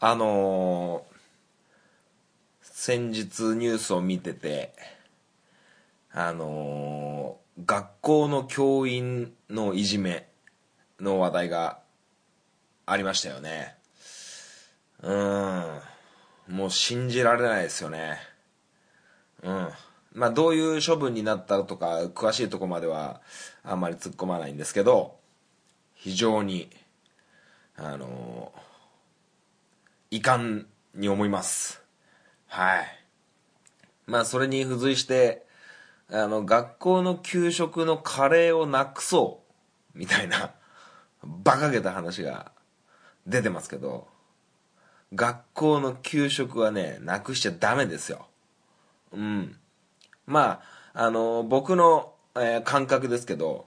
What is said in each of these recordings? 先日ニュースを見てて、学校の教員のいじめの話題がありましたよね。もう信じられないですよね。まあどういう処分になったとか詳しいとこまではあんまり突っ込まないんですけど、非常に遺憾に思います。はい。まあそれに付随して学校の給食のカレーをなくそうみたいなバカげた話が出てますけど、学校の給食はね、なくしちゃダメですよ。まあ僕の、感覚ですけど、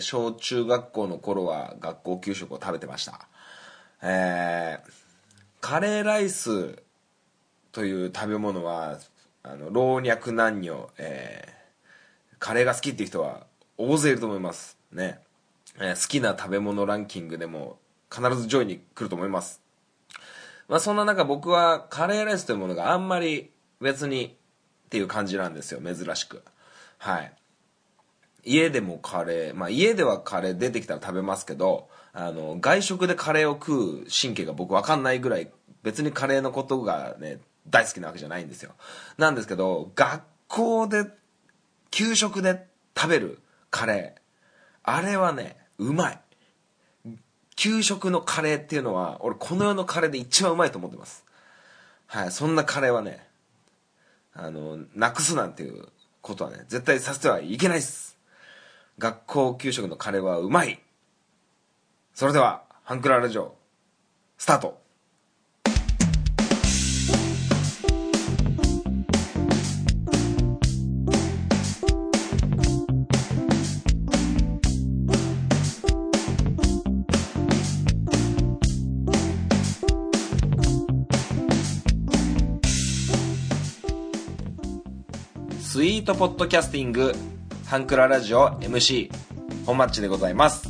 小中学校の頃は学校給食を食べてました。カレーライスという食べ物は老若男女、カレーが好きっていう人は大勢いると思いますね。好きな食べ物ランキングでも必ず上位に来ると思います。まあそんな中、僕はカレーライスというものがあんまり別にっていう感じなんですよ、珍しく。はい。家でもカレー、まあ家ではカレー出てきたら食べますけど、外食でカレーを食う神経が僕わかんないぐらい、別にカレーのことがね、大好きなわけじゃないんですよ。なんですけど、学校で、給食で食べるカレー、あれはね、うまい。給食のカレーっていうのは、俺この世のカレーで一番うまいと思ってます。はい、そんなカレーはね、なくすなんていうことはね、絶対させてはいけないっす。学校給食のカレーはうまい。それでは、ハンクララジオ、スタート。スイートポッドキャスティングハンクララジオ MC 本マッチでございます。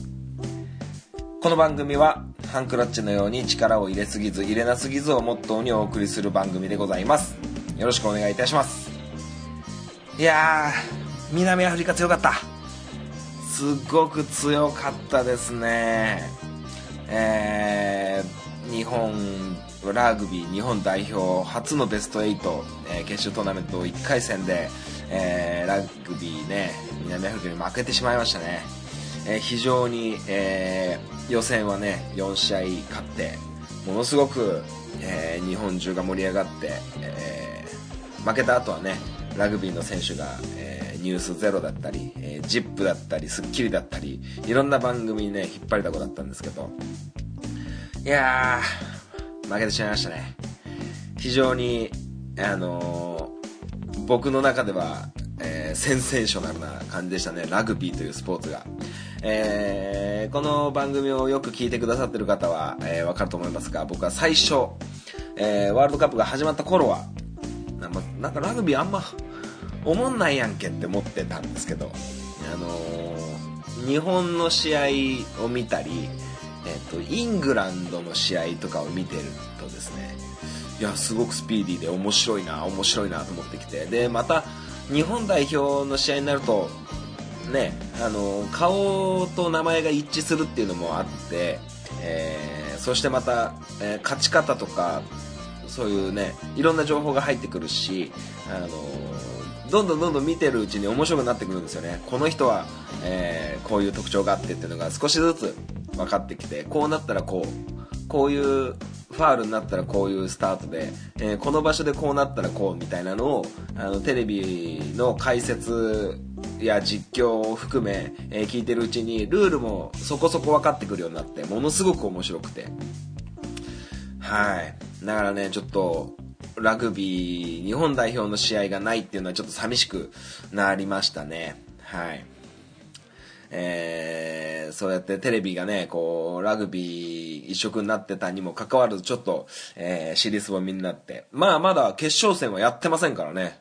この番組はハンクラッチのように力を入れすぎず入れなすぎずをモットーにお送りする番組でございます。よろしくお願いいたします。いやー、南アフリカ強かった。すごく強かったですね。日本ラグビー日本代表初のベスト8、決勝トーナメント1回戦でラグビーね、南アフリカに負けてしまいましたね。非常に、予選はね4試合勝ってものすごく、日本中が盛り上がって、負けた後はねラグビーの選手が、ニュースゼロだったり、ZIP だったりスッキリだったりいろんな番組にね引っ張りだこだったんですけど、いやー負けてしまいましたね。非常に僕の中では、センセーショナルな感じでしたね、ラグビーというスポーツが。この番組をよく聞いてくださってる方は、分かると思いますが、僕は最初、ワールドカップが始まった頃はなんかラグビーあんまおもんないやんけって思ってたんですけど、日本の試合を見たり、イングランドの試合とかを見てるとですね、いやすごくスピーディーで面白いなと思ってきて、でまた日本代表の試合になるとね、顔と名前が一致するっていうのもあって、そしてまた、勝ち方とかそういうねいろんな情報が入ってくるし、どんどん見てるうちに面白くなってくるんですよね。この人は、こういう特徴があってっていうのが少しずつ分かってきて、こうなったらこういうファールになったらこういうスタートで、この場所でこうなったらこうみたいなのをテレビの解説や実況を含め、聞いてるうちにルールもそこそこ分かってくるようになって、ものすごく面白くて、はい。だからね、ちょっとラグビー日本代表の試合がないっていうのはちょっと寂しくなりましたね。はい。そうやってテレビがねこうラグビー一色になってたにもかかわらず、ちょっと、尻すぼみになって、まあまだ決勝戦はやってませんからね、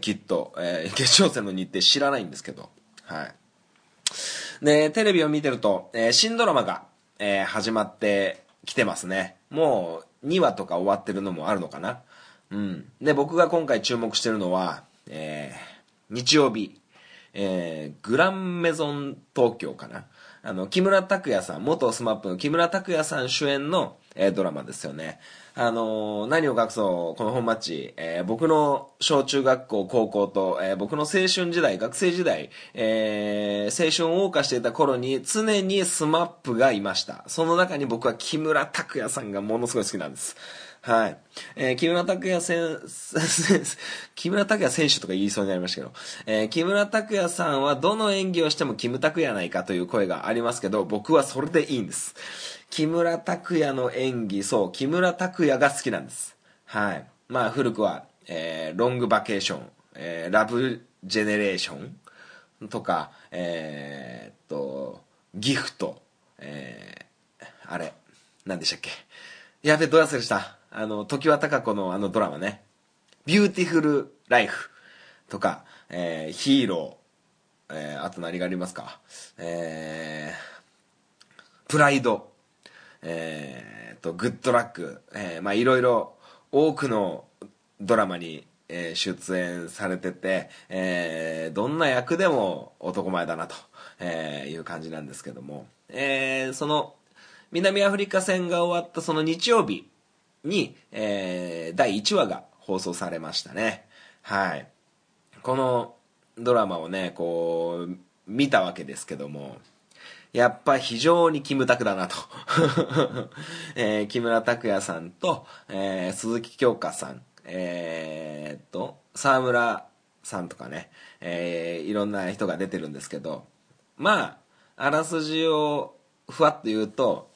きっと、決勝戦の日程知らないんですけど、はい。でテレビを見てると、新ドラマが、始まってきてますね。もう2話とか終わってるのもあるのかな。うん。で、僕が今回注目してるのは、日曜日、グランメゾン東京かな。木村拓哉さん、元スマップの木村拓哉さん主演の、ドラマですよね。何を隠そう、この本町、僕の小中学校、高校と、僕の青春時代、学生時代、青春を謳歌していた頃に常にスマップがいました。その中に僕は木村拓哉さんがものすごい好きなんです。はい。木村拓哉選手とか言いそうになりましたけど、木村拓哉さんはどの演技をしてもキムタクやないかという声がありますけど、僕はそれでいいんです。木村拓哉の演技、そう、木村拓哉が好きなんです。はい。まあ、古くは、ロングバケーション、ラブジェネレーションとか、ギフト、あれ、何でしたっけ。やべ、どうやせでした。常盤貴子のあのドラマね。ビューティフルライフとか、ヒーロー、あと何がありますか、プライド、グッドラック、まあいろいろ多くのドラマに、出演されてて、どんな役でも男前だなと、いう感じなんですけども、その南アフリカ戦が終わったその日曜日に、第1話が放送されましたね。はい。このドラマをね、こう、見たわけですけども、やっぱ非常にキムタクだなと、木村拓哉さんと、鈴木京香さん、沢村さんとかね、いろんな人が出てるんですけど、まあ、あらすじをふわっと言うと、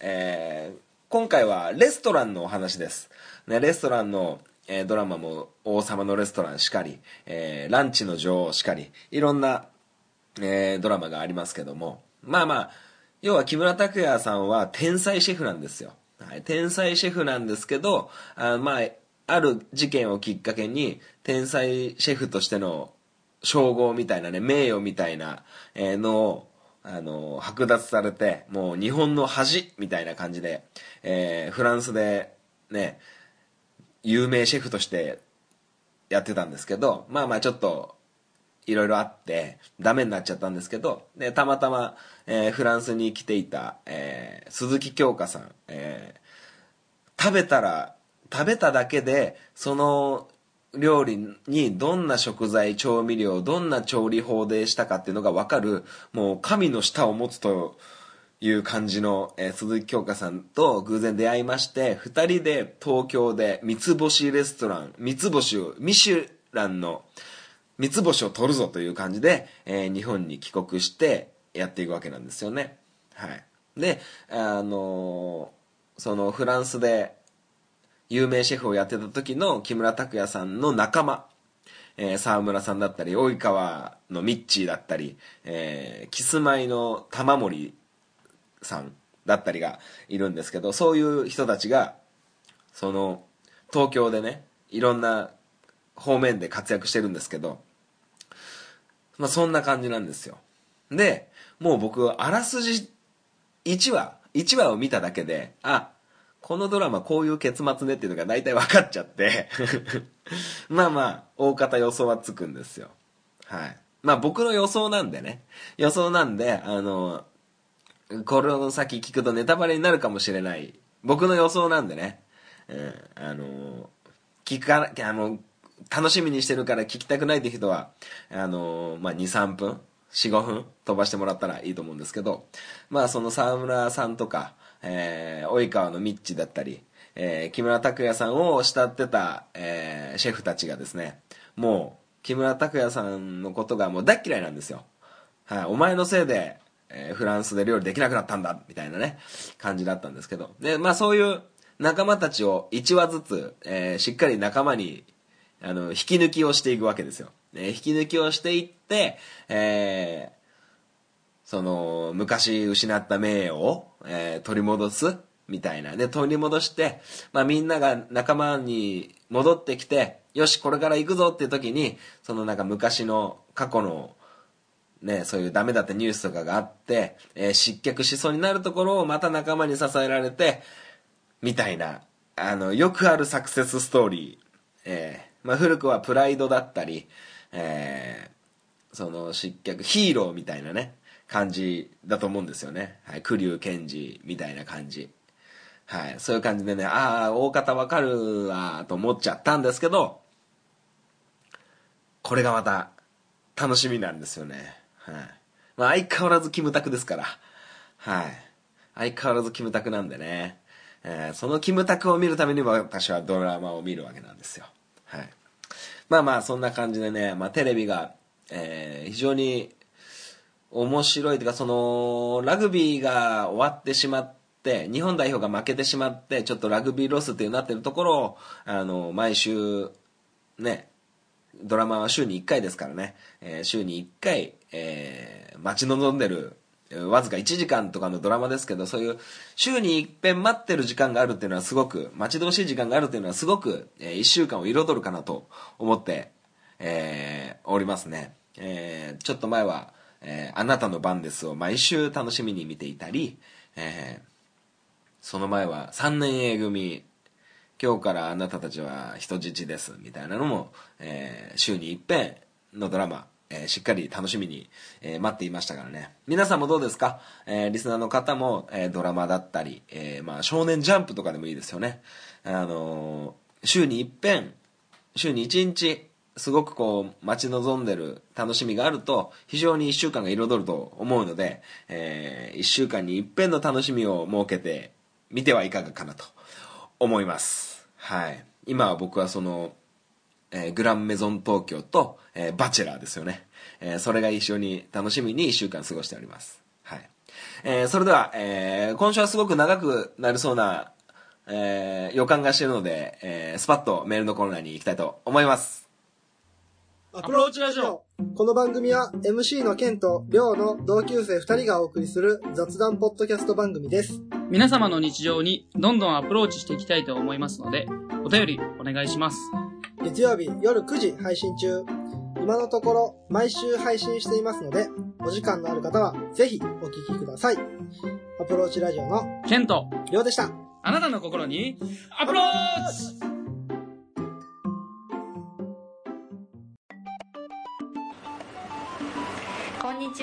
今回はレストランのお話です。ね、レストランの、ドラマも王様のレストランしかり、ランチの女王しかり、いろんな、ドラマがありますけども、まあまあ、要は木村拓哉さんは天才シェフなんですよ。はい、天才シェフなんですけど、まあ、ある事件をきっかけに天才シェフとしての称号みたいなね、名誉みたいなのを剥奪されて、もう日本の恥みたいな感じで、フランスでね、有名シェフとしてやってたんですけど、まあまあちょっといろいろあってダメになっちゃったんですけど、でたまたま、フランスに来ていた、鈴木京香さん、食べただけでその料理にどんな食材、調味料、どんな調理法でしたかっていうのが分かる、もう神の舌を持つという感じの、鈴木京香さんと偶然出会いまして、二人で東京で三つ星レストラン、ミシュランの三つ星を取るぞという感じで、日本に帰国してやっていくわけなんですよね。はい。で、そのフランスで有名シェフをやってた時の木村拓哉さんの仲間、沢村さんだったり、及川のミッチーだったり、キスマイの玉森さんだったりがいるんですけど、そういう人たちがその東京でね、いろんな方面で活躍してるんですけど、まあそんな感じなんですよ。で、もう僕あらすじ1話を見ただけで、このドラマこういう結末ねっていうのが大体分かっちゃって。まあまあ、大方予想はつくんですよ。はい。まあ僕の予想なんでね。予想なんで、これを先聞くとネタバレになるかもしれない。僕の予想なんでね。楽しみにしてるから聞きたくないって人は、まあ2、3分、4、5分飛ばしてもらったらいいと思うんですけど、まあその沢村さんとか、及川のミッチだったり、木村拓哉さんを慕ってた、シェフたちがですね、もう木村拓哉さんのことがもう大嫌いなんですよ。はい、お前のせいで、フランスで料理できなくなったんだみたいなね、感じだったんですけど、でまあそういう仲間たちを1話ずつ、しっかり仲間に引き抜きをしていくわけですよ。引き抜きをしていって、その昔失った名誉を、取り戻すみたいなで、取り戻して、まあ、みんなが仲間に戻ってきて、よしこれから行くぞっていう時に、そのなんか昔の過去のね、そういうダメだったニュースとかがあって、失脚しそうになるところをまた仲間に支えられてみたいなよくあるサクセスストーリー、古くはプライドだったり、その失脚ヒーローみたいなね感じだと思うんですよね。はい、栗生賢治みたいな感じ、はい、そういう感じでね、ああ大方わかるわと思っちゃったんですけど、これがまた楽しみなんですよね。はい、まあ相変わらずキムタクですから、はい、相変わらずキムタクなんでね、そのキムタクを見るために私はドラマを見るわけなんですよ。はい、まあまあそんな感じでね、まあ、テレビが、非常に面白いというか、そのラグビーが終わってしまって、日本代表が負けてしまって、ちょっとラグビーロスっていうなってるところを毎週ね、ドラマは週に1回ですからね、週に1回、待ち望んでるわずか1時間とかのドラマですけど、そういう週に一遍待ってる時間があるっていうのはすごく、待ち遠しい時間があるっていうのはすごく、1週間を彩るかなと思って、おりますね。ちょっと前は、あなたの番ですを毎週楽しみに見ていたり、その前は3年 A 組今日からあなたたちは人質ですみたいなのも、週に一遍のドラマ、しっかり楽しみに、待っていましたからね。皆さんもどうですか？リスナーの方も、ドラマだったり、まあ少年ジャンプとかでもいいですよね。週に一遍、週に一日、すごくこう待ち望んでる楽しみがあると、非常に一週間が彩ると思うので、一週間に一遍の楽しみを設けてみてはいかがかなと思います。はい。今は僕はそのグランメゾン東京と、バチェラーですよね、それが一緒に楽しみに1週間過ごしております。はい。それでは、今週はすごく長くなりそうな、予感がしているので、スパッとメールのコーナーに行きたいと思います。アプローチラジオ。この番組は MC のケンとリョウの同級生2人がお送りする雑談ポッドキャスト番組です。皆様の日常にどんどんアプローチしていきたいと思いますので、お便りお願いします。月曜日夜9時配信中。今のところ毎週配信していますので、お時間のある方はぜひお聞きください。アプローチラジオのケンとリョウでした。あなたの心にアプローチ。こんにち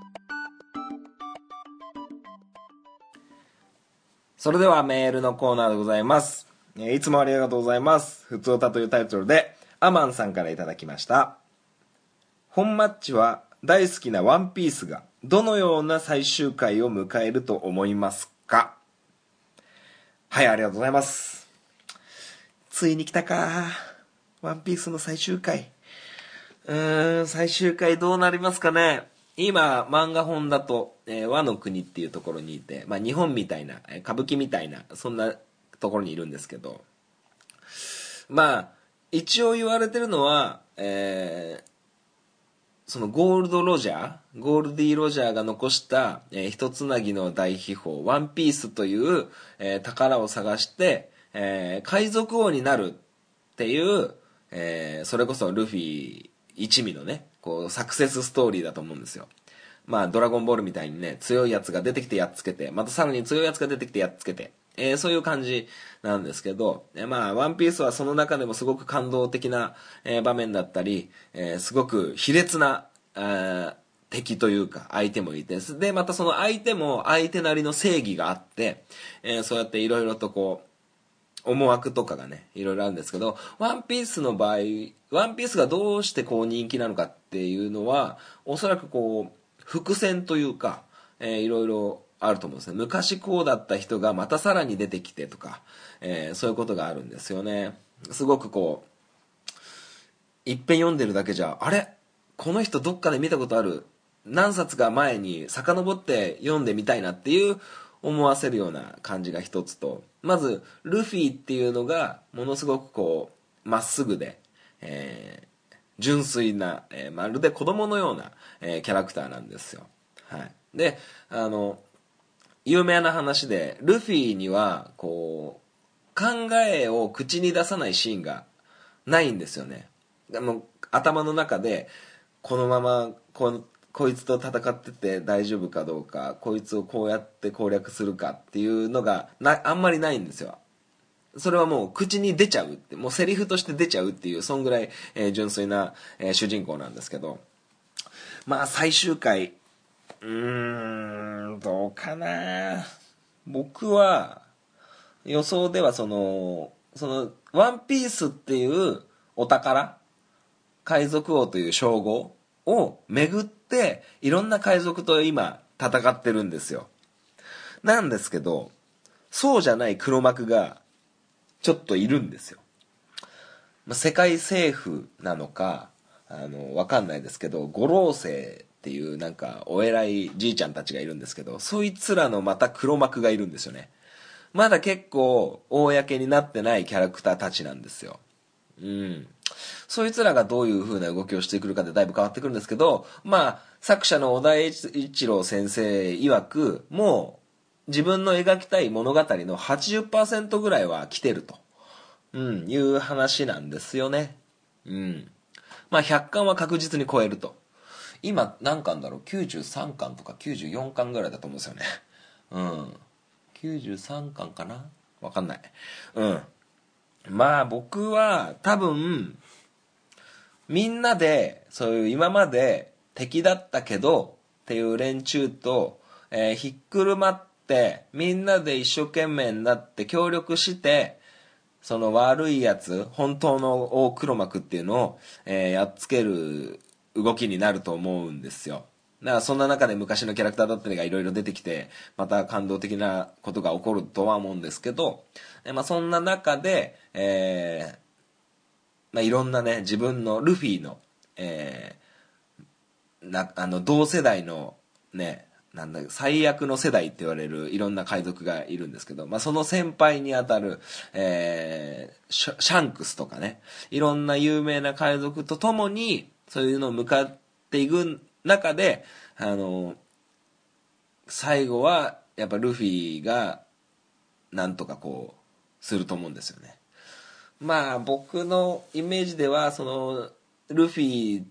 それではメールのコーナーでございます。いつもありがとうございます。ふつおたというタイトルで、アマンさんからいただきました。本マッチは大好きなワンピースがどのような最終回を迎えると思いますか？はい、ありがとうございます。ついに来たか。ワンピースの最終回。最終回どうなりますかね。今漫画本だと、和の国っていうところにいて、まあ、日本みたいな、歌舞伎みたいなそんなところにいるんですけど、まあ一応言われてるのは、そのゴールディ・ロジャーが残した、一つなぎの大秘宝ワンピースという、宝を探して、海賊王になるっていう、それこそルフィ一味のねこうサクセスストーリーだと思うんですよ。まあドラゴンボールみたいにね、強いやつが出てきてやっつけて、またさらに強いやつが出てきてやっつけて、そういう感じなんですけど、まあワンピースはその中でもすごく感動的な、場面だったり、すごく卑劣な敵というか相手もいて、でまたその相手も相手なりの正義があって、そうやっていろいろとこう思惑とかがねいろいろあるんですけど、ワンピースの場合、ワンピースがどうしてこう人気なのかっていうのは、おそらくこう伏線というか、いろいろあると思うんですね。昔こうだった人がまたさらに出てきてとか、そういうことがあるんですよね。すごくこういっぺん読んでるだけじゃ、あれこの人どっかで見たことある、何冊か前に遡って読んでみたいなっていう思わせるような感じが一つと、まずルフィっていうのがものすごくこうまっすぐで、純粋な、まるで子供のような、キャラクターなんですよ。はい。で、有名な話で、ルフィにはこう考えを口に出さないシーンがないんですよね。でも頭の中でこのままこいつと戦ってて大丈夫かどうか、こいつをこうやって攻略するかっていうのがあんまりないんですよ。それはもう口に出ちゃうって、もうセリフとして出ちゃうっていう、そんぐらい、純粋な、主人公なんですけど、まあ最終回、どうかな。僕は予想ではそのワンピースっていうお宝、海賊王という称号を巡っていろんな海賊と今戦ってるんですよ。なんですけど、そうじゃない黒幕がちょっといるんですよ。世界政府なのかわかんないですけど、五老星っていうなんかお偉いじいちゃんたちがいるんですけど、そいつらのまた黒幕がいるんですよね。まだ結構公になってないキャラクターたちなんですよ。うん。そいつらがどういう風な動きをしてくるかでだいぶ変わってくるんですけど、まあ作者の尾田栄一郎先生曰く、もう自分の描きたい物語の 80% ぐらいは来てると、いう話なんですよね。うん。まあ100巻は確実に超えると。今何巻だろう、93巻とか94巻ぐらいだと思うんですよね。うん。93巻かな、わかんない。うん。まあ僕は多分みんなでそういう今まで敵だったけどっていう連中と、ひっくるまってみんなで一生懸命になって協力して、その悪いやつ、本当の大黒幕っていうのを、やっつける動きになると思うんですよ。だからそんな中で昔のキャラクターだったりがいろいろ出てきて、また感動的なことが起こるとは思うんですけど、まあ、そんな中で、まあ、いろんなね、自分のルフィの、同世代のね、なんだ、最悪の世代って言われるいろんな海賊がいるんですけど、まあ、その先輩にあたる、シャンクスとかね、いろんな有名な海賊とともにそういうのを向かっていく中で、最後はやっぱルフィがなんとかこうすると思うんですよね。まあ僕のイメージでは、そのルフィ、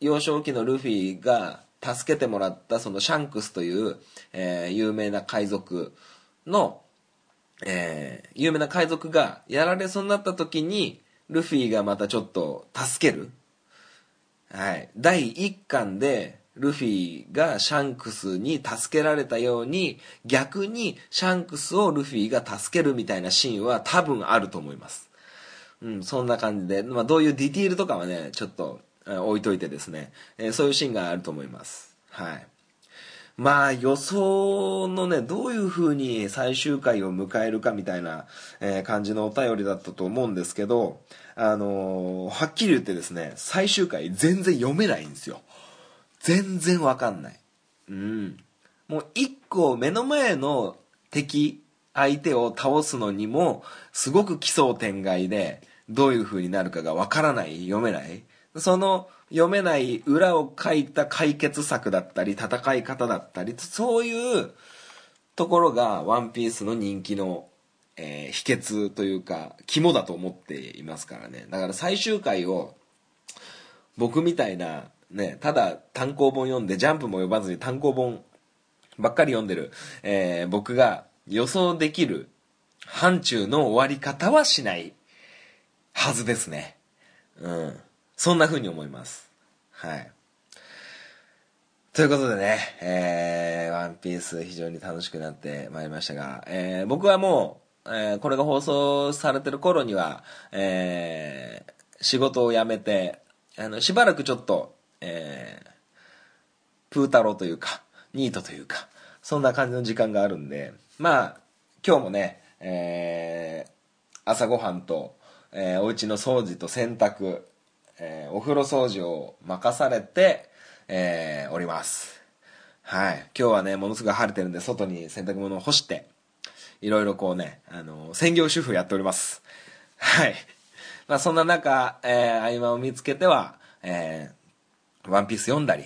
幼少期のルフィが助けてもらったそのシャンクスという、有名な海賊の、有名な海賊がやられそうになった時にルフィがまたちょっと助ける。はい、第1巻でルフィがシャンクスに助けられたように、逆にシャンクスをルフィが助けるみたいなシーンは多分あると思います。うん、そんな感じで、まあ、どういうディティールとかはね、ちょっと置いといてですね、そういうシーンがあると思います。はい。まあ予想のね、どういう風に最終回を迎えるかみたいな、感じのお便りだったと思うんですけど、はっきり言ってですね、最終回全然読めないんですよ。全然わかんない。うん。もう一個目の前の敵、相手を倒すのにもすごく奇想天外で、どういう風になるかがわからない、読めない。その読めない裏を書いた解決策だったり戦い方だったり、そういうところがワンピースの人気の、秘訣というか肝だと思っていますからね。だから最終回を僕みたいなね、ただ単行本読んでジャンプも読まずに単行本ばっかり読んでる、僕が予想できる範疇の終わり方はしないはずですね。うん。そんな風に思います。はい。ということでね、ワンピース非常に楽しくなってまいりましたが、僕はもう、これが放送されてる頃には、仕事を辞めて、しばらくちょっと、プータローというか、ニートというか、そんな感じの時間があるんで、まあ、今日もね、朝ごはんと、お家の掃除と洗濯、お風呂掃除を任されて、おります。はい。今日はね、ものすごい晴れてるんで、外に洗濯物を干して、いろいろこうね、専業主婦やっております。はい。まあ、そんな中、合間を見つけては、ワンピース読んだり、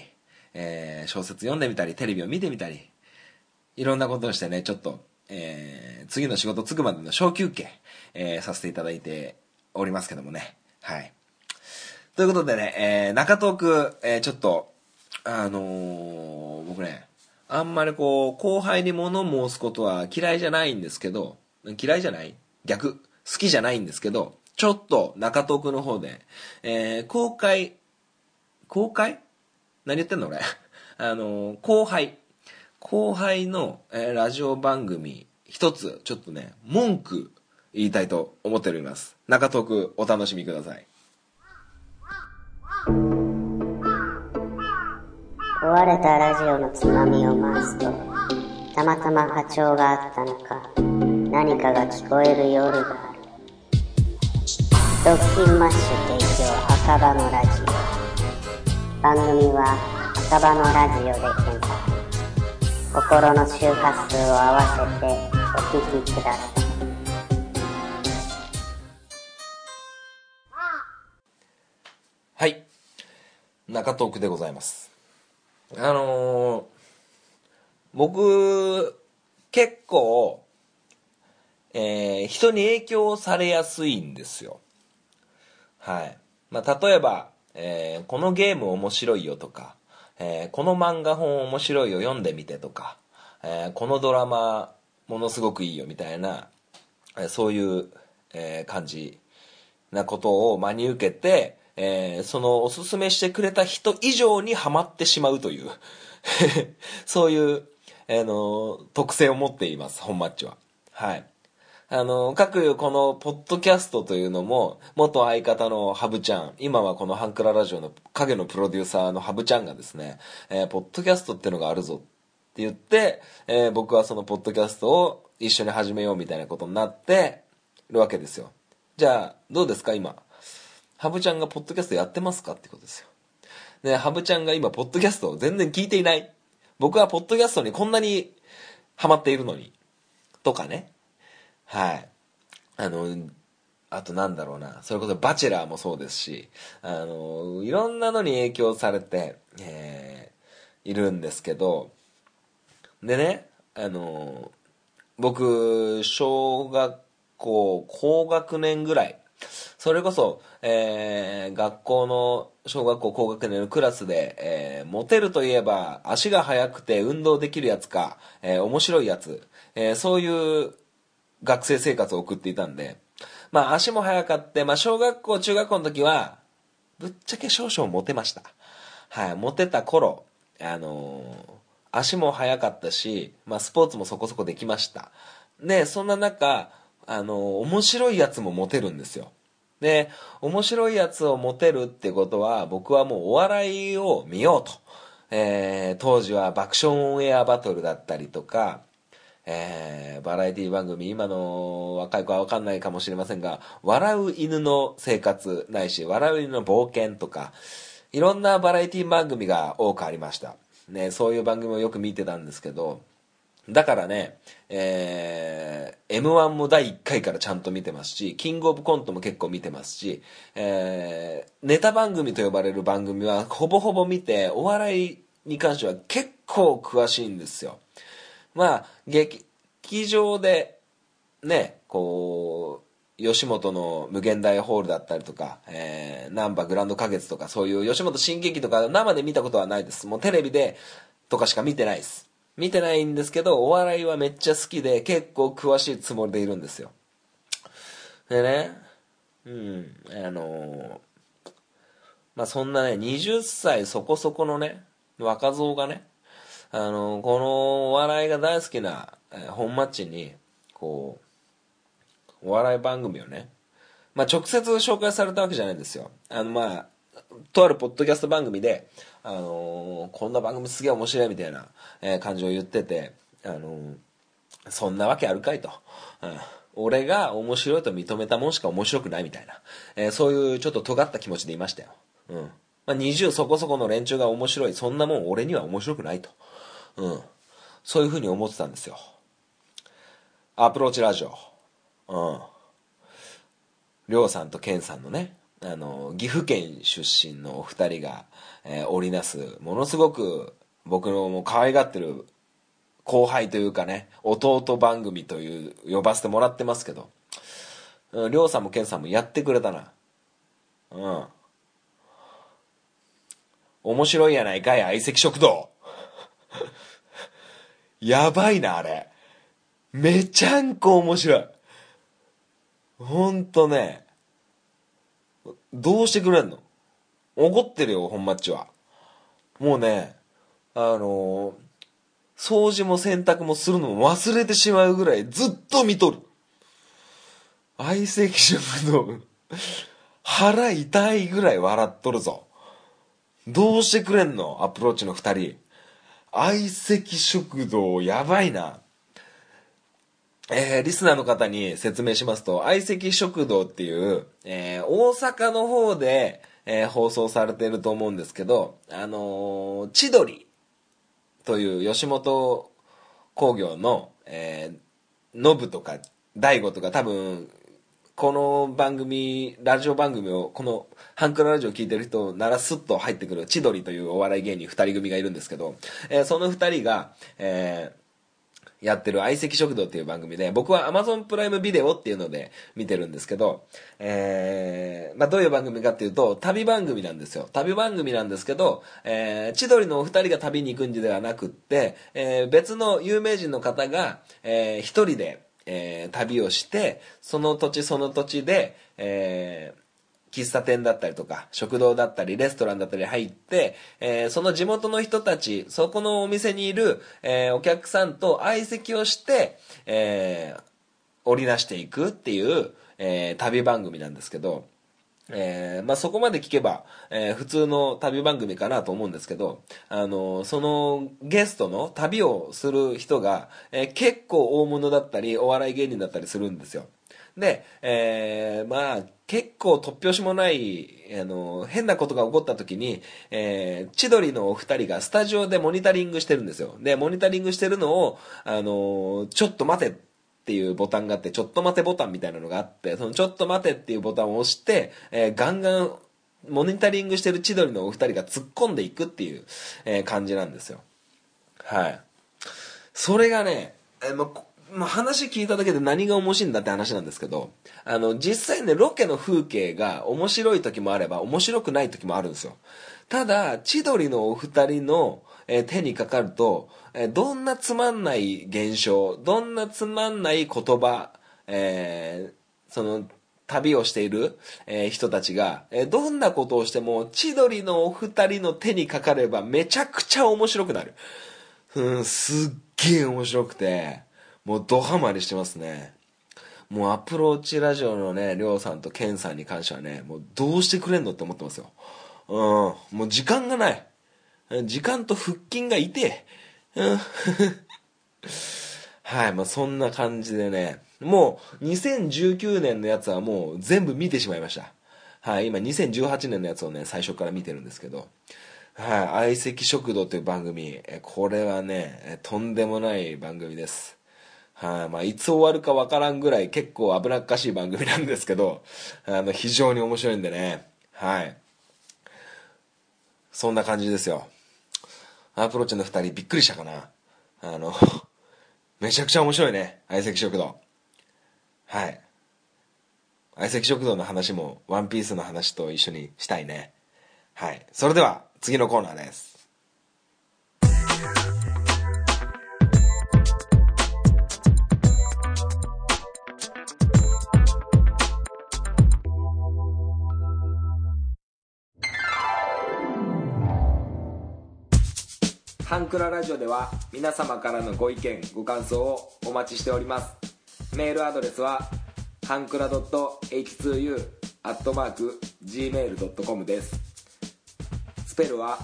小説読んでみたり、テレビを見てみたり、いろんなことをしてね、ちょっと、次の仕事つくまでの小休憩、させていただいておりますけどもね。はい。ということでね、中トーク、ちょっと、僕ね、あんまりこう、後輩に物申すことは嫌いじゃないんですけど、嫌いじゃない？逆。好きじゃないんですけど、ちょっと中トークの方で、公開何言ってんの俺。後輩の、ラジオ番組一つちょっとね文句言いたいと思っております。中トークお楽しみください。壊れたラジオのつまみを回すと、たまたま波長があったのか、何かが聞こえる夜がある。ドッキンマッシュ提供赤羽のラジオ。番組は赤羽のラジオで検索。心の周波数を合わせてお聞きください。はい。中トークでございます。僕、結構、人に影響されやすいんですよ。はい。まあ、例えば、このゲーム面白いよとか、この漫画本面白いよ読んでみてとか、このドラマものすごくいいよみたいな、そういう、感じなことを真に受けて、そのおすすめしてくれた人以上にハマってしまうというそういう、特性を持っています本マッチは。はい。各このポッドキャストというのも、元相方のハブちゃん、今はこのハンクララジオの影のプロデューサーのハブちゃんがですね、ポッドキャストってのがあるぞって言って、僕はそのポッドキャストを一緒に始めようみたいなことになってるわけですよ。じゃあどうですか、今ハブちゃんがポッドキャストやってますかってことですよ。で、ハブちゃんが今ポッドキャストを全然聞いていない、僕はポッドキャストにこんなにハマっているのにとかね。はい。あとなんだろうな。それこそバチェラーもそうですし、いろんなのに影響されて、いるんですけど、でね、僕、小学校、高学年ぐらい、それこそ、学校の、小学校高学年のクラスで、モテるといえば、足が速くて運動できるやつか、面白いやつ、そういう、学生生活を送っていたんで、まあ足も速かって、まあ小学校、中学校の時は、ぶっちゃけ少々モテました。はい、モテた頃、足も速かったし、まあスポーツもそこそこできました。で、そんな中、面白いやつもモテるんですよ。で、面白いやつをモテるってことは、僕はもうお笑いを見ようと。当時は爆笑オンエアバトルだったりとか、バラエティ番組、今の若い子は分かんないかもしれませんが、笑う犬の生活ないし、笑う犬の冒険とか、いろんなバラエティ番組が多くありました。ね、そういう番組をよく見てたんですけど、だからね、M1 も第1回からちゃんと見てますし、キングオブコントも結構見てますし、ネタ番組と呼ばれる番組はほぼほぼ見て、お笑いに関しては結構詳しいんですよ。まあ、劇場で、ね、こう、吉本の無限大ホールだったりとか、なんばグランド花月とか、そういう吉本新劇とか生で見たことはないです。もうテレビでとかしか見てないです。見てないんですけど、お笑いはめっちゃ好きで、結構詳しいつもりでいるんですよ。でね、うん、まあそんなね、20歳そこそこのね、若造がね、このお笑いが大好きな本マッチに、こう、お笑い番組をね、まあ、直接紹介されたわけじゃないんですよ。まあ、とあるポッドキャスト番組で、こんな番組すげえ面白いみたいな感じを言ってて、そんなわけあるかいと。うん、俺が面白いと認めたもんしか面白くないみたいな、そういうちょっと尖った気持ちでいましたよ。うん。まあ、20そこそこの連中が面白い、そんなもん俺には面白くないと。うん。そういう風に思ってたんですよ。アプローチラジオ。うん。りょうさんとけんさんのね、岐阜県出身のお二人が、織りなすものすごく僕のもう可愛がってる後輩というかね、弟番組という呼ばせてもらってますけど、りょうさんもけんさんもやってくれたな。うん。面白いやないかい相席食堂。やばいなあれ。めちゃんこ面白い。ほんとね。どうしてくれんの？怒ってるよ本マッチは。もうね、掃除も洗濯もするのも忘れてしまうぐらいずっと見とる。相席食堂腹痛いぐらい笑っとるぞ。どうしてくれんのアプローチの二人。相席食堂やばいな。リスナーの方に説明しますと、相席食堂っていう、大阪の方で、放送されてると思うんですけど、千鳥という吉本興業の、ノブとか大悟とか、多分この番組ラジオ番組をこのハンクララジオ聞いてる人ならスッと入ってくる千鳥というお笑い芸人2人組がいるんですけど、その2人が、やってる相席食堂っていう番組で、僕は Amazon プライムビデオっていうので見てるんですけど、まあ、どういう番組かっていうと旅番組なんですよ。旅番組なんですけど、千鳥のお二人が旅に行くんではなくって、別の有名人の方が、一人で、旅をして、その土地その土地で、喫茶店だったりとか食堂だったりレストランだったり入って、その地元の人たち、そこのお店にいる、お客さんと相席をして、織りなしていくっていう、旅番組なんですけど、まあ、そこまで聞けば、普通の旅番組かなと思うんですけど、そのゲストの旅をする人が、結構大物だったりお笑い芸人だったりするんですよ。で、まあ結構突拍子もない変なことが起こった時に、千鳥のお二人がスタジオでモニタリングしてるんですよ。でモニタリングしてるのをちょっと待てっていうボタンがあって、ちょっと待てボタンみたいなのがあって、そのちょっと待てっていうボタンを押して、ガンガンモニタリングしてる千鳥のお二人が突っ込んでいくっていう、感じなんですよ。はい。それがね、まあ、話聞いただけで何が面白いんだって話なんですけど、実際ね、ロケの風景が面白い時もあれば面白くない時もあるんですよ。ただ千鳥のお二人の、手にかかると、どんなつまんない現象、どんなつまんない言葉、その旅をしている、人たちが、どんなことをしても千鳥のお二人の手にかかればめちゃくちゃ面白くなる。すっげえ面白くて、もうドハマりしてますね。もうアプローチラジオのね、りょうさんとけんさんに関してはね、もうどうしてくれんのって思ってますよ。もう時間がない。時間と腹筋が痛え。はい、まあそんな感じでね、もう2019年のやつはもう全部見てしまいました。はい、今2018年のやつをね、最初から見てるんですけど。はい、相席食堂という番組、これはね、とんでもない番組です。はい、まあ、いつ終わるかわからんぐらい結構危なっかしい番組なんですけど、非常に面白いんでね。はい。そんな感じですよ。アプローチの二人びっくりしたかな。めちゃくちゃ面白いね。相席食堂。はい。相席食堂の話もワンピースの話と一緒にしたいね。はい。それでは次のコーナーです。ハンクララジオでは皆様からのご意見ご感想をお待ちしております。メールアドレスはハンクラ .h2u@gmail.com です。スペルは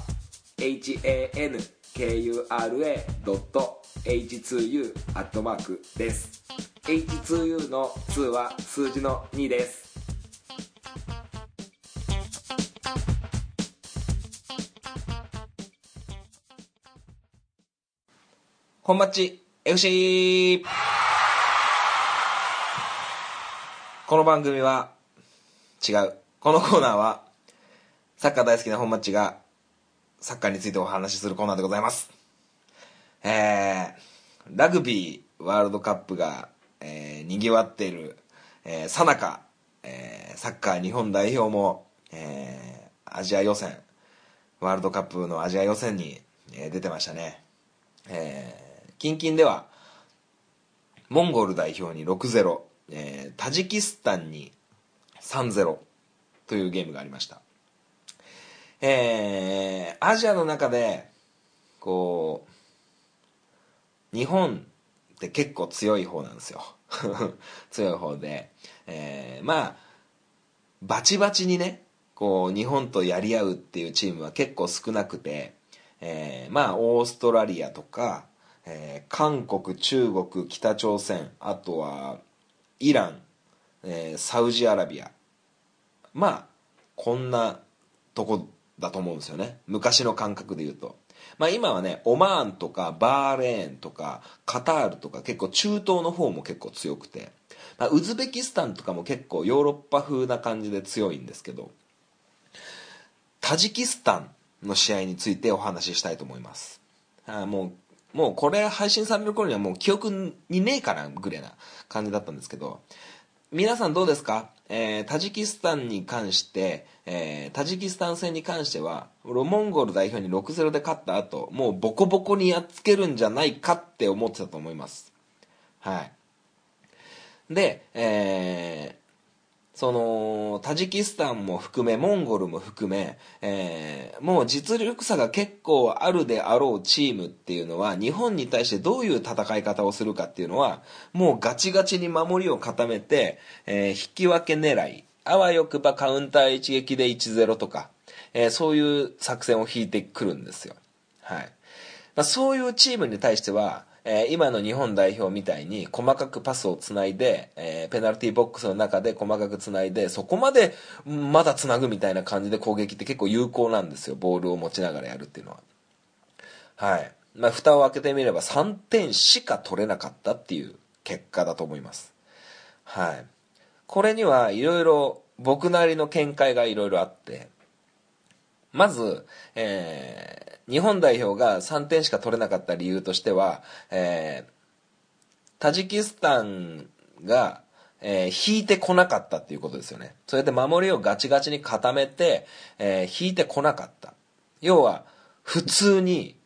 hankura.h2u@ です。 h2u の2は数字の2です。本マッチ FC この番組は違うこのコーナーはサッカー大好きな本マッチがサッカーについてお話しするコーナーでございます。ラグビーワールドカップが、賑わっているさなか、サッカー日本代表も、アジア予選、ワールドカップのアジア予選に、出てましたね。近々ではモンゴル代表に 6-0、タジキスタンに 3-0 というゲームがありました。アジアの中でこう日本って結構強い方なんですよ強い方で、まあバチバチにねこう日本とやり合うっていうチームは結構少なくて、まあオーストラリアとか、韓国、中国、北朝鮮、あとはイラン、サウジアラビア、まあこんなとこだと思うんですよね、昔の感覚で言うと。まあ今はねオマーンとかバーレーンとかカタールとか結構中東の方も結構強くて、まあ、ウズベキスタンとかも結構ヨーロッパ風な感じで強いんですけど、タジキスタンの試合についてお話ししたいと思います。もうこれ配信される頃にはもう記憶にねえからぐらいな感じだったんですけど、皆さんどうですか？タジキスタンに関して、タジキスタン戦に関してはモンゴル代表に 6-0 で勝った後、もうボコボコにやっつけるんじゃないかって思ってたと思います。はい。で、そのタジキスタンも含めモンゴルも含め、もう実力差が結構あるであろうチームっていうのは日本に対してどういう戦い方をするかっていうのはもうガチガチに守りを固めて、引き分け狙い、あわよくばカウンター一撃で 1-0 とか、そういう作戦を引いてくるんですよ。はい。まあ、そういうチームに対しては今の日本代表みたいに細かくパスをつないで、ペナルティーボックスの中で細かくつないで、そこまでまだつなぐみたいな感じで攻撃って結構有効なんですよ、ボールを持ちながらやるっていうのは。はい。まあ蓋を開けてみれば3点しか取れなかったっていう結果だと思います。はい。これにはいろいろ僕なりの見解がいろいろあって、まず、日本代表が3点しか取れなかった理由としては、タジキスタンが、引いてこなかったっていうことですよね。それで守りをガチガチに固めて、引いてこなかった。要は普通に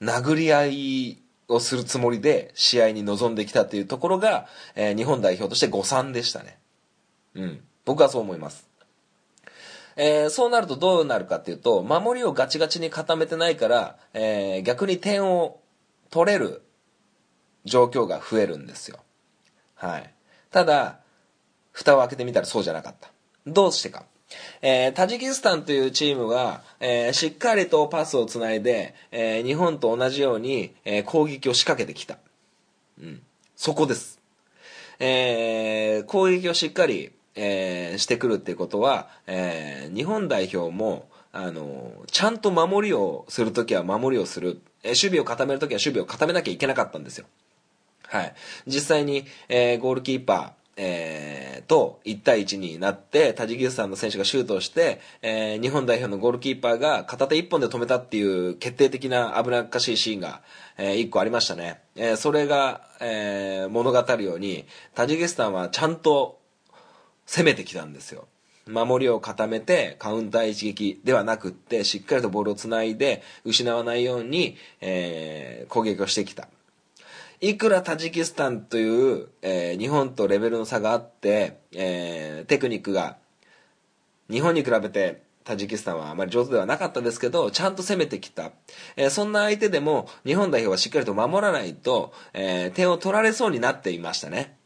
殴り合いをするつもりで試合に臨んできたっていうところが、日本代表として誤算でしたね。うん、僕はそう思います。そうなるとどうなるかっていうと、守りをガチガチに固めてないから、逆に点を取れる状況が増えるんですよ。はい。ただ蓋を開けてみたらそうじゃなかった。どうしてか。タジキスタンというチームは、しっかりとパスをつないで、日本と同じように、攻撃を仕掛けてきた。うん。そこです。攻撃をしっかりしてくるっていうことは、日本代表もちゃんと守りをするときは守りをする、守備を固めるときは守備を固めなきゃいけなかったんですよ。はい。実際に、ゴールキーパー、と1対1になってタジキスタンの選手がシュートをして、日本代表のゴールキーパーが片手1本で止めたっていう決定的な危なっかしいシーンが、1個ありましたね。それが、物語るようにタジキスタンはちゃんと攻めてきたんですよ。守りを固めてカウンター一撃ではなくって、しっかりとボールをつないで失わないように、攻撃をしてきた。いくらタジキスタンという、日本とレベルの差があって、テクニックが日本に比べてタジキスタンはあまり上手ではなかったですけど、ちゃんと攻めてきた。そんな相手でも日本代表はしっかりと守らないと、点を取られそうになっていましたね。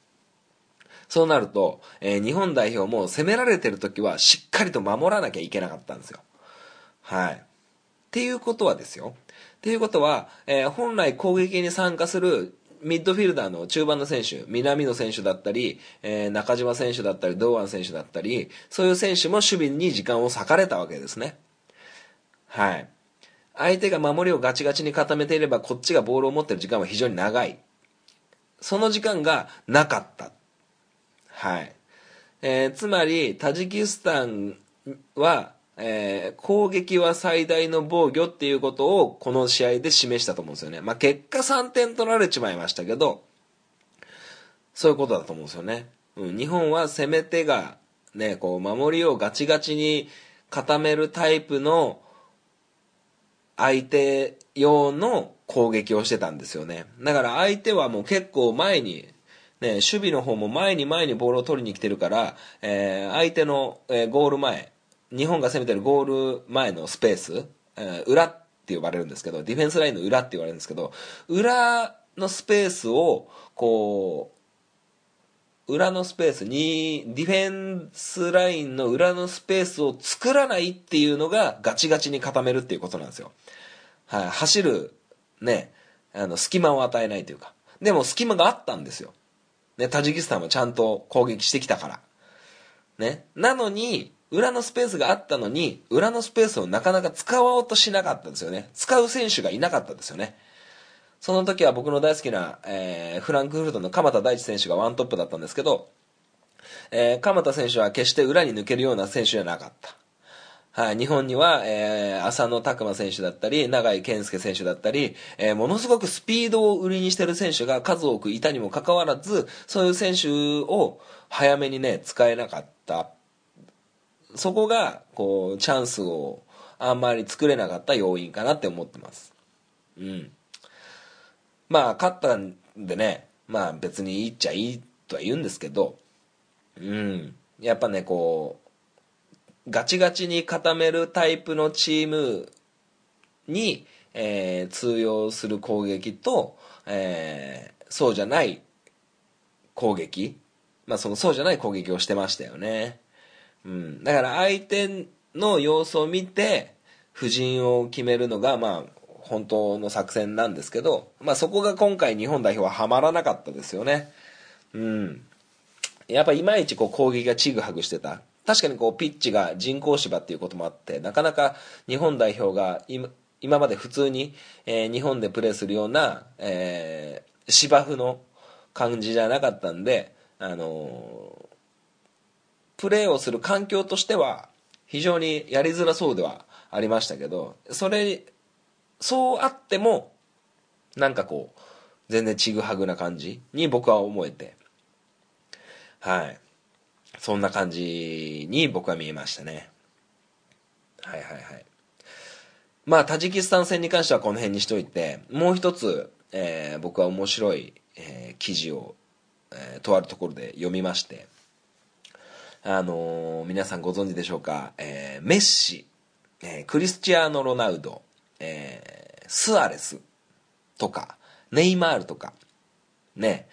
そうなると、日本代表も攻められてるときはしっかりと守らなきゃいけなかったんですよ。はい。っていうことはですよ。っていうことは、本来攻撃に参加するミッドフィルダーの中盤の選手、南野選手だったり、中島選手だったり、堂安選手だったり、そういう選手も守備に時間を割かれたわけですね。はい。相手が守りをガチガチに固めていれば、こっちがボールを持ってる時間は非常に長い。その時間がなかった。はい。つまりタジキスタンは、攻撃は最大の防御っていうことをこの試合で示したと思うんですよね。まあ、結果3点取られちまいましたけど、そういうことだと思うんですよね。うん、日本は攻め手がね、こう守りをガチガチに固めるタイプの相手用の攻撃をしてたんですよね。だから相手はもう結構前にね、守備の方も前にボールを取りに来てるから、相手の、ゴール前、日本が攻めてるゴール前のスペース、裏って呼ばれるんですけど、ディフェンスラインの裏って言われるんですけど、ディフェンスラインの裏のスペースを作らないっていうのがガチガチに固めるっていうことなんですよ。はい、走る、ね、隙間を与えないというか。でも隙間があったんですよ。ね、タジキスタンはちゃんと攻撃してきたから。ね。なのに、裏のスペースがあったのに、裏のスペースをなかなか使おうとしなかったんですよね。使う選手がいなかったんですよね。その時は僕の大好きな、フランクフルトの鎌田大地選手がワントップだったんですけど、鎌田選手は決して裏に抜けるような選手じゃなかった。はい、日本には、浅野拓磨選手だったり、永井健介選手だったり、ものすごくスピードを売りにしている選手が数多くいたにもかかわらず、そういう選手を早めにね、使えなかった。そこが、こう、チャンスをあんまり作れなかった要因かなって思ってます。うん。まあ、勝ったんでね、まあ別にいいっちゃいいとは言うんですけど、うん。やっぱね、こう、ガチガチに固めるタイプのチームに、通用する攻撃と、そうじゃない攻撃。まあそのそうじゃない攻撃をしてましたよね。うん。だから相手の様子を見て、布陣を決めるのが、まあ、本当の作戦なんですけど、まあそこが今回日本代表はハマらなかったですよね。うん。やっぱいまいちこう攻撃がちぐはぐしてた。確かにこうピッチが人工芝っていうこともあって、なかなか日本代表が今まで普通に、日本でプレーするような、芝生の感じじゃなかったんで、プレーをする環境としては非常にやりづらそうではありましたけど、そうあっても、なんかこう、全然ちぐはぐな感じに僕は思えて、はい。そんな感じに僕は見えましたね。はいはいはい。まあ、タジキスタン戦に関してはこの辺にしといて、もう一つ、僕は面白い、記事を、とあるところで読みまして、皆さんご存知でしょうか、メッシ、クリスチアーノ・ロナウド、スアレスとかネイマールとかね、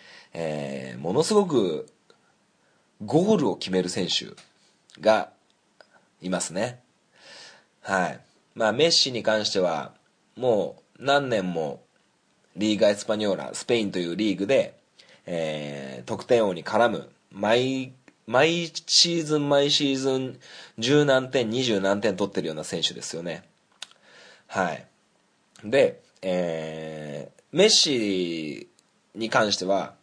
ものすごくゴールを決める選手がいますね。はい。まあメッシに関してはもう何年もリーガ・エスパニョーラ、スペインというリーグで、得点王に絡む毎シーズン毎シーズン10何点20何点取ってるような選手ですよね。はい。で、メッシに関しては、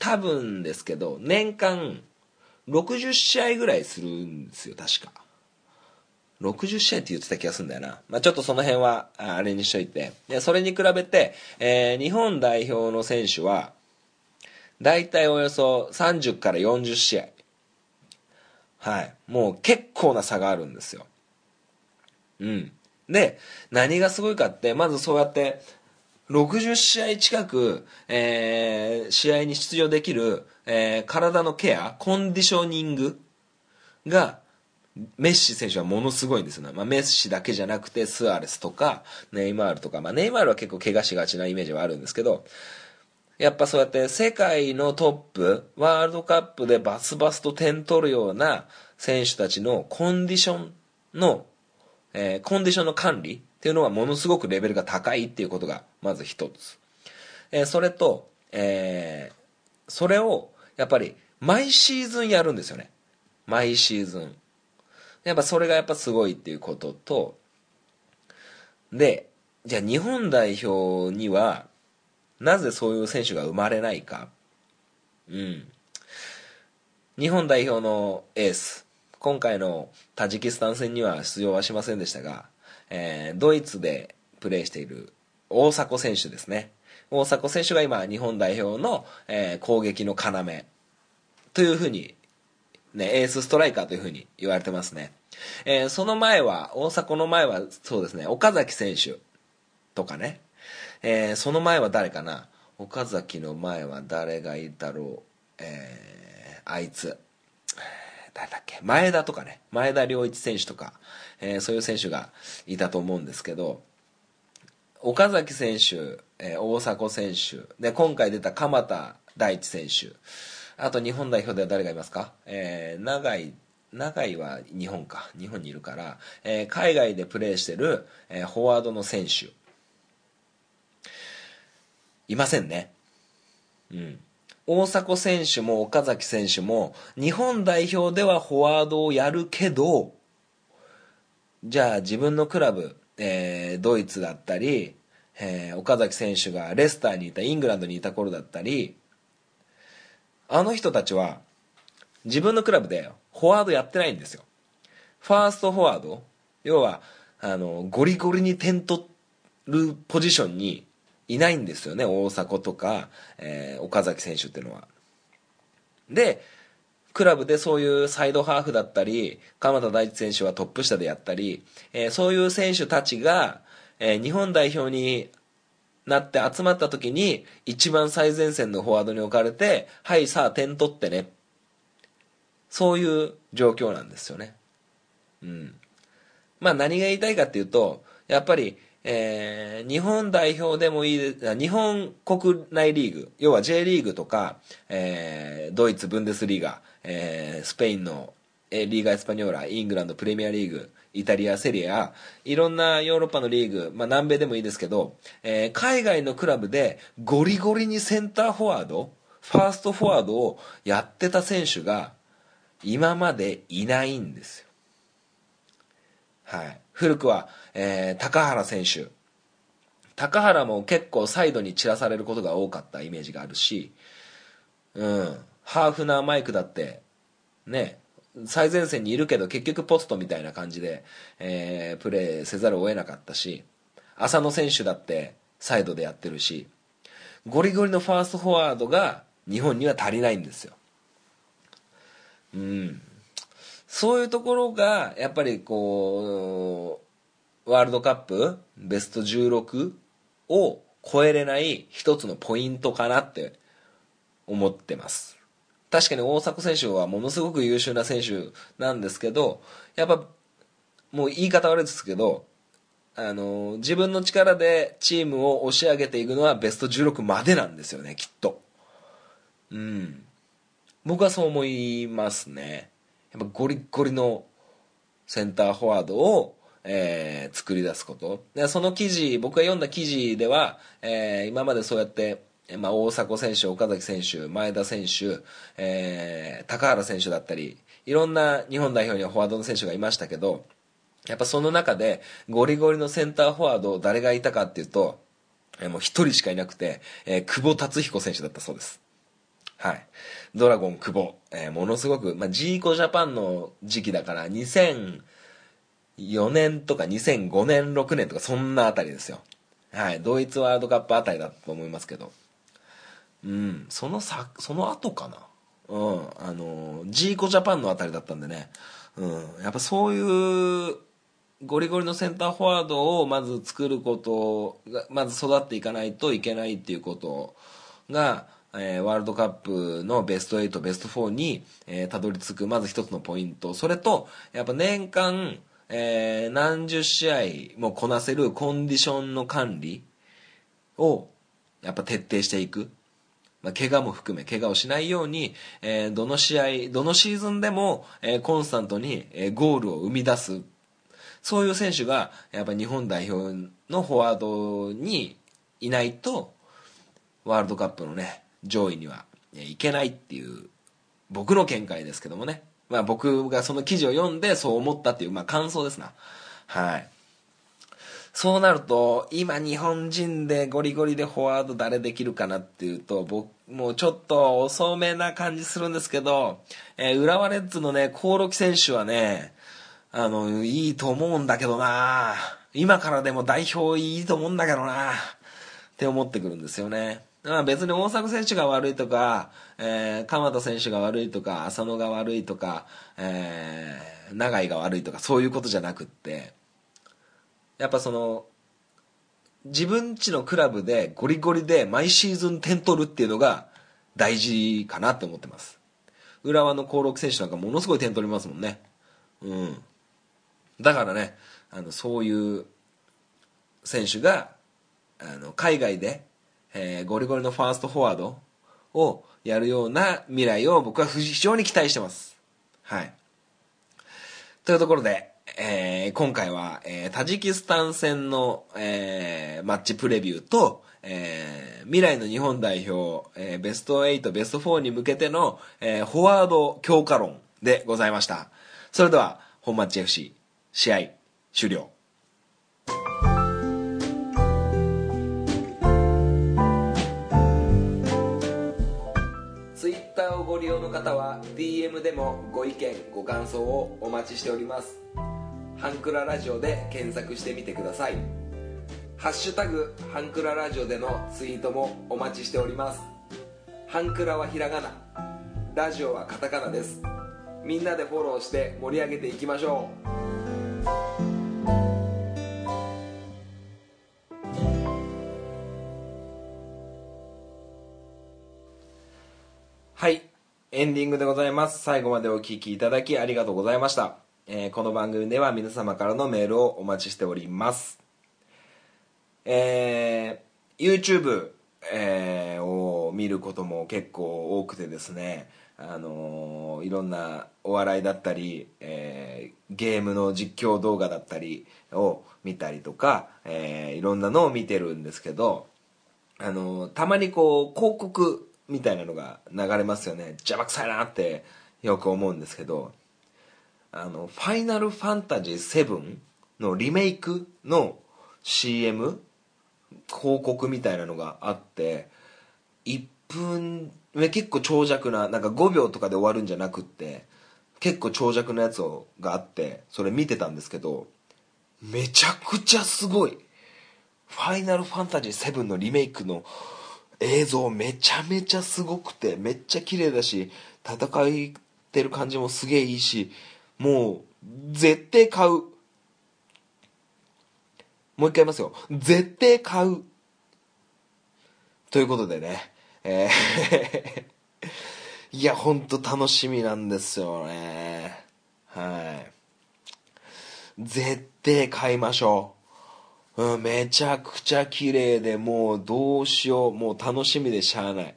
多分ですけど、年間60試合ぐらいするんですよ、確か。60試合って言ってた気がするんだよな。まぁ、ちょっとその辺は、あれにしといて。で、それに比べて、日本代表の選手は、だいたいおよそ30から40試合。はい。もう結構な差があるんですよ。うん。で、何がすごいかって、まずそうやって、60試合近く、試合に出場できる、体のケア、コンディショニングが、メッシ選手はものすごいんですよね。まあ、メッシだけじゃなくて、スアレスとか、ネイマールとか、まあ、ネイマールは結構怪我しがちなイメージはあるんですけど、やっぱそうやって世界のトップ、ワールドカップでバスバスと点取るような選手たちのコンディションのコンディションの管理っていうのはものすごくレベルが高いっていうことがまず一つ。それと、それをやっぱり毎シーズンやるんですよね。毎シーズン。やっぱそれがやっぱすごいっていうことと、で、じゃあ日本代表にはなぜそういう選手が生まれないか。うん。日本代表のエース、今回のタジキスタン戦には出場はしませんでしたが、ドイツでプレーしている大迫選手ですね。大迫選手が今日本代表の、攻撃の要というふうに、ね、エースストライカーというふうに言われてますね。その前は大迫の前はそうですね、岡崎選手とかね、その前は誰かな、岡崎の前は誰がいたろう、あいつ誰だっけ、前田とかね、前田良一選手とか、そういう選手がいたと思うんですけど、岡崎選手、大迫選手で、今回出た鎌田大地選手、あと日本代表では誰がいますか、永井は日本か、日本にいるから、海外でプレーしてる、フォワードの選手いませんね。うん。大迫選手も岡崎選手も日本代表ではフォワードをやるけど、じゃあ自分のクラブ、ドイツだったり、岡崎選手がレスターにいたイングランドにいた頃だったり、あの人たちは自分のクラブでフォワードやってないんですよ。ファーストフォワード、要はゴリゴリに点取るポジションにいないんですよね、大迫とか、岡崎選手っていうのは。でクラブでそういうサイドハーフだったり、鎌田大地選手はトップ下でやったり、そういう選手たちが、日本代表になって集まった時に一番最前線のフォワードに置かれて、はいさあ点取ってね、そういう状況なんですよね。うん。まあ何が言いたいかっていうと、やっぱり、日本代表でもいい、日本国内リーグ、要は J リーグとか、ドイツブンデスリーガ、スペインのリーガエスパニョーラ、イングランドプレミアリーグ、イタリアセリア、いろんなヨーロッパのリーグ、まあ南米でもいいですけど、海外のクラブでゴリゴリにセンターフォワード、ファーストフォワードをやってた選手が今までいないんですよ。はい。古くは、高原選手。高原も結構サイドに散らされることが多かったイメージがあるし、うん。ハーフナーマイクだって、ね、最前線にいるけど結局ポストみたいな感じで、プレーせざるを得なかったし、浅野選手だってサイドでやってるし、ゴリゴリのファーストフォワードが日本には足りないんですよ。うん。そういうところがやっぱりこうワールドカップベスト16を超えれない一つのポイントかなって思ってます。確かに大迫選手はものすごく優秀な選手なんですけど、やっぱもう言い方悪いですけど、自分の力でチームを押し上げていくのはベスト16までなんですよね、きっと。うん、僕はそう思いますね。やっぱゴリゴリのセンターフォワードを、作り出すことで、その記事、僕が読んだ記事では、今までそうやって、大迫選手、岡崎選手、前田選手、高原選手だったり、いろんな日本代表にはフォワードの選手がいましたけど、やっぱその中でゴリゴリのセンターフォワードを誰がいたかっていうと、もう一人しかいなくて、久保達彦選手だったそうです。はい、ドラゴン久保、ものすごく、G5 ジャパンの時期だから2004年とか2005年6年とかそんなあたりですよ、はい、ドイツワールドカップあたりだと思いますけど、うん、その後かな、うん、G5 ジャパンのあたりだったんでね、うん、やっぱそういうゴリゴリのセンターフォワードをまず作ることが、まず育っていかないといけないっていうことが、ワールドカップのベスト8、ベスト4に、たどり着くまず一つのポイント。それとやっぱ年間、何十試合もこなせるコンディションの管理をやっぱ徹底していく、怪我も含め怪我をしないように、どの試合どのシーズンでも、コンスタントに、ゴールを生み出す、そういう選手がやっぱ日本代表のフォワードにいないとワールドカップのね上位にはいけないっていう僕の見解ですけどもね、僕がその記事を読んでそう思ったっていう、感想ですな。はい。そうなると今日本人でゴリゴリでフォワード誰できるかなっていうと、僕もうちょっと遅めな感じするんですけど、浦和レッズのね興梠選手はねいいと思うんだけどな、今からでも代表いいと思うんだけどなって思ってくるんですよね。まあ、別に大迫選手が悪いとか、鎌田選手が悪いとか、浅野が悪いとか、永井が悪いとか、そういうことじゃなくって、やっぱその自分ちのクラブでゴリゴリで毎シーズン点取るっていうのが大事かなって思ってます。浦和の興梠選手なんかものすごい点取りますもんね。うん、だからねそういう選手が海外でゴリゴリのファーストフォワードをやるような未来を僕は非常に期待してます。はい。というところで、今回は、タジキスタン戦の、マッチプレビューと、未来の日本代表、ベスト8、ベスト4に向けての、フォワード強化論でございました。それでは、本マッチ FC 試合終了。ご利用の方は DM でもご意見ご感想をお待ちしております。ハンクララジオで検索してみてください。ハッシュタグハンクララジオでのツイートもお待ちしております。ハンクラはひらがな、ラジオはカタカナです。みんなでフォローして盛り上げていきましょう。はい、エンディングでございます。最後までお聞きいただきありがとうございました。この番組では皆様からのメールをお待ちしております。YouTube、を見ることも結構多くてですね、いろんなお笑いだったり、ゲームの実況動画だったりを見たりとか、いろんなのを見てるんですけど、たまにこう広告みたいなのが流れますよね。邪魔くさいなってよく思うんですけど、ファイナルファンタジー7のリメイクの CM 広告みたいなのがあって、1分結構長尺な、なんか5秒とかで終わるんじゃなくって結構長尺なやつがあって、それ見てたんですけど、めちゃくちゃすごい。ファイナルファンタジー7のリメイクの映像めちゃめちゃすごくて、めっちゃ綺麗だし、戦ってる感じもすげえいいし、もう絶対買う。もう一回言いますよ、絶対買う。ということでね、いやほんと楽しみなんですよね。はい、絶対買いましょう。うん、めちゃくちゃ綺麗で、もうどうしよう、もう楽しみでしゃあない。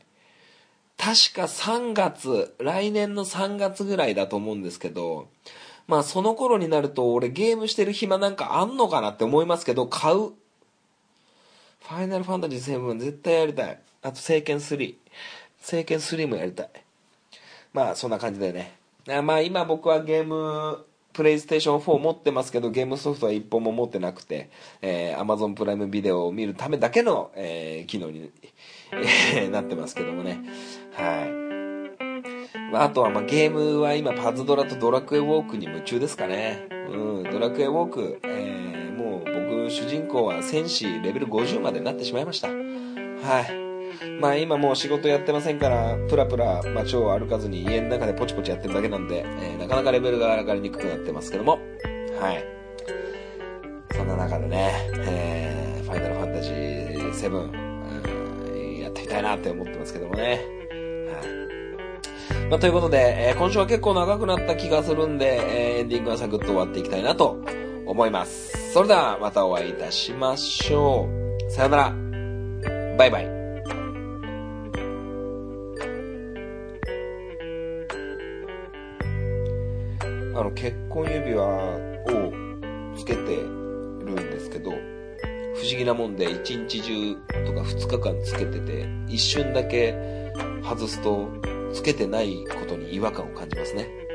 確か3月、来年の3月ぐらいだと思うんですけど、まあその頃になると俺ゲームしてる暇なんかあんのかなって思いますけど、買う。ファイナルファンタジー7絶対やりたい。あと聖剣3もやりたい。まあそんな感じでね、まあ今僕はゲームプレイステーション4持ってますけど、ゲームソフトは一本も持ってなくて、Amazon プライムビデオを見るためだけの、機能に、なってますけどもね。はい。あとは、まあ、ゲームは今パズドラとドラクエウォークに夢中ですかね。うん、ドラクエウォーク、もう僕主人公は戦士レベル50までになってしまいました。はい。まあ今もう仕事やってませんから、プラプラ街を歩かずに家の中でポチポチやってるだけなんで、なかなかレベルが上がりにくくなってますけども、はい、そんな中でね、ファイナルファンタジー7やってみたいなって思ってますけどもね。はい、まあ、ということで、今週は結構長くなった気がするんで、エンディングはサクッと終わっていきたいなと思います。それではまたお会いいたしましょう。さよなら、バイバイ。結婚指輪をつけてるんですけど、不思議なもんで1日中とか2日間つけてて、一瞬だけ外すとつけてないことに違和感を感じますね。